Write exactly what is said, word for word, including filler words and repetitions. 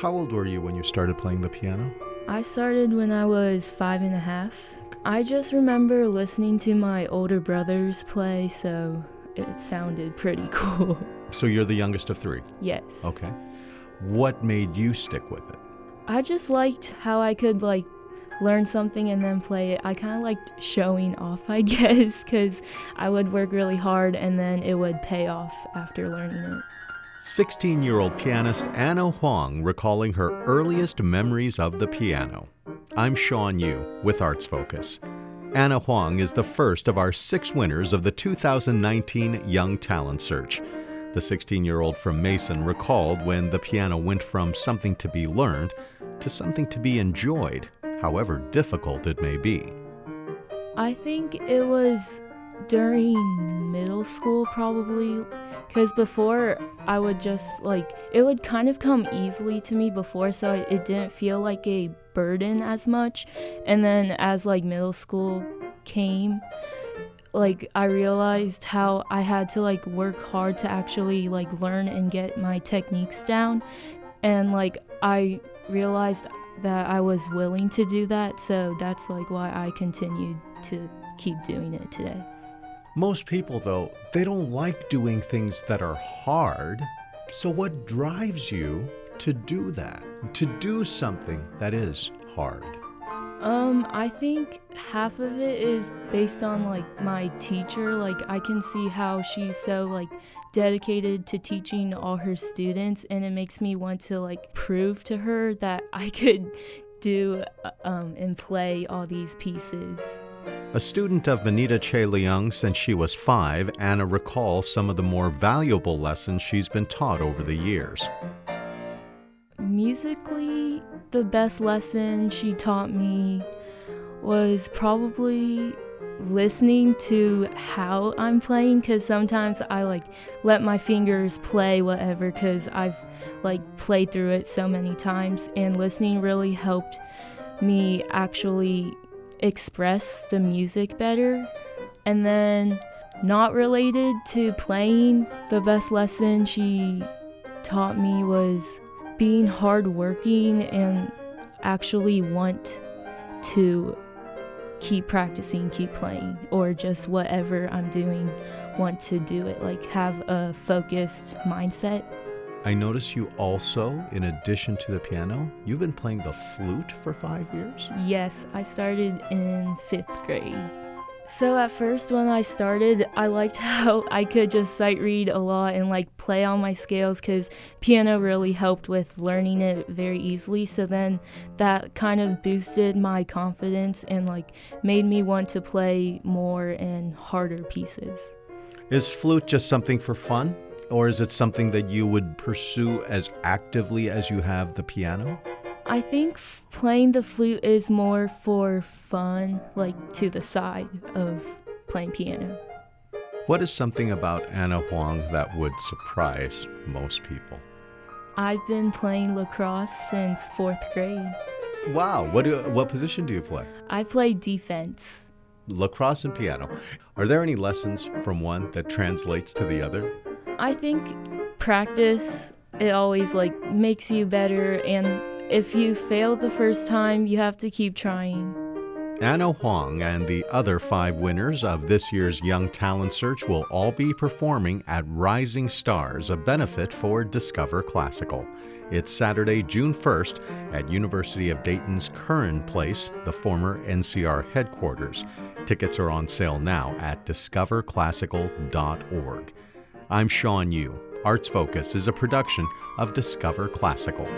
How old were you when you started playing the piano? I started when I was five and a half. I just remember listening to my older brothers play, so it sounded pretty cool. So you're the youngest of three? Yes. Okay. What made you stick with it? I just liked how I could like learn something and then play it. I kind of liked showing off, I guess, because I would work really hard and then it would pay off after learning it. sixteen-year-old pianist Anna Huang recalling her earliest memories of the piano. I'm Sean Yu with Arts Focus. Anna Huang is the first of our six winners of the two thousand nineteen Young Talent Search. The sixteen-year-old from Mason recalled when the piano went from something to be learned to something to be enjoyed, however difficult it may be. I think it was during middle school probably, because before I would just like, it would kind of come easily to me before, so it didn't feel like a burden as much. And then as like middle school came, like I realized how I had to like work hard to actually like learn and get my techniques down, and like I realized that I was willing to do that, so that's like why I continued to keep doing it today. Most people though, they don't like doing things that are hard. So what drives you to do that, to do something that is hard? Um, I think half of it is based on like my teacher. Like I can see how she's so like dedicated to teaching all her students, and it makes me want to like prove to her that I could do um, and play all these pieces. A student of Benita Che Leung since she was five, Anna recalls some of the more valuable lessons she's been taught over the years. Musically, the best lesson she taught me was probably listening to how I'm playing, because sometimes I like let my fingers play whatever because I've like played through it so many times, and listening really helped me actually express the music better. And then, not related to playing, the best lesson she taught me was being hardworking and actually want to keep practicing, keep playing, or just whatever I'm doing, want to do it, like have a focused mindset. I notice you also, in addition to the piano, you've been playing the flute for five years? Yes, I started in fifth grade. So at first when I started, I liked how I could just sight read a lot and like play on my scales, because piano really helped with learning it very easily. So then that kind of boosted my confidence and like made me want to play more and harder pieces. Is flute just something for fun, or is it something that you would pursue as actively as you have the piano? I think playing the flute is more for fun, like to the side of playing piano. What is something about Anna Huang that would surprise most people? I've been playing lacrosse since fourth grade. Wow, what do, what position do you play? I play defense. Lacrosse and piano. Are there any lessons from one that translates to the other? I think practice, it always like makes you better, and if you fail the first time, you have to keep trying. Anna Huang and the other five winners of this year's Young Talent Search will all be performing at Rising Stars, a benefit for Discover Classical. It's Saturday, June first at University of Dayton's Curran Place, the former N C R headquarters. Tickets are on sale now at discover classical dot org. I'm Sean Yu. Arts Focus is a production of Discover Classical.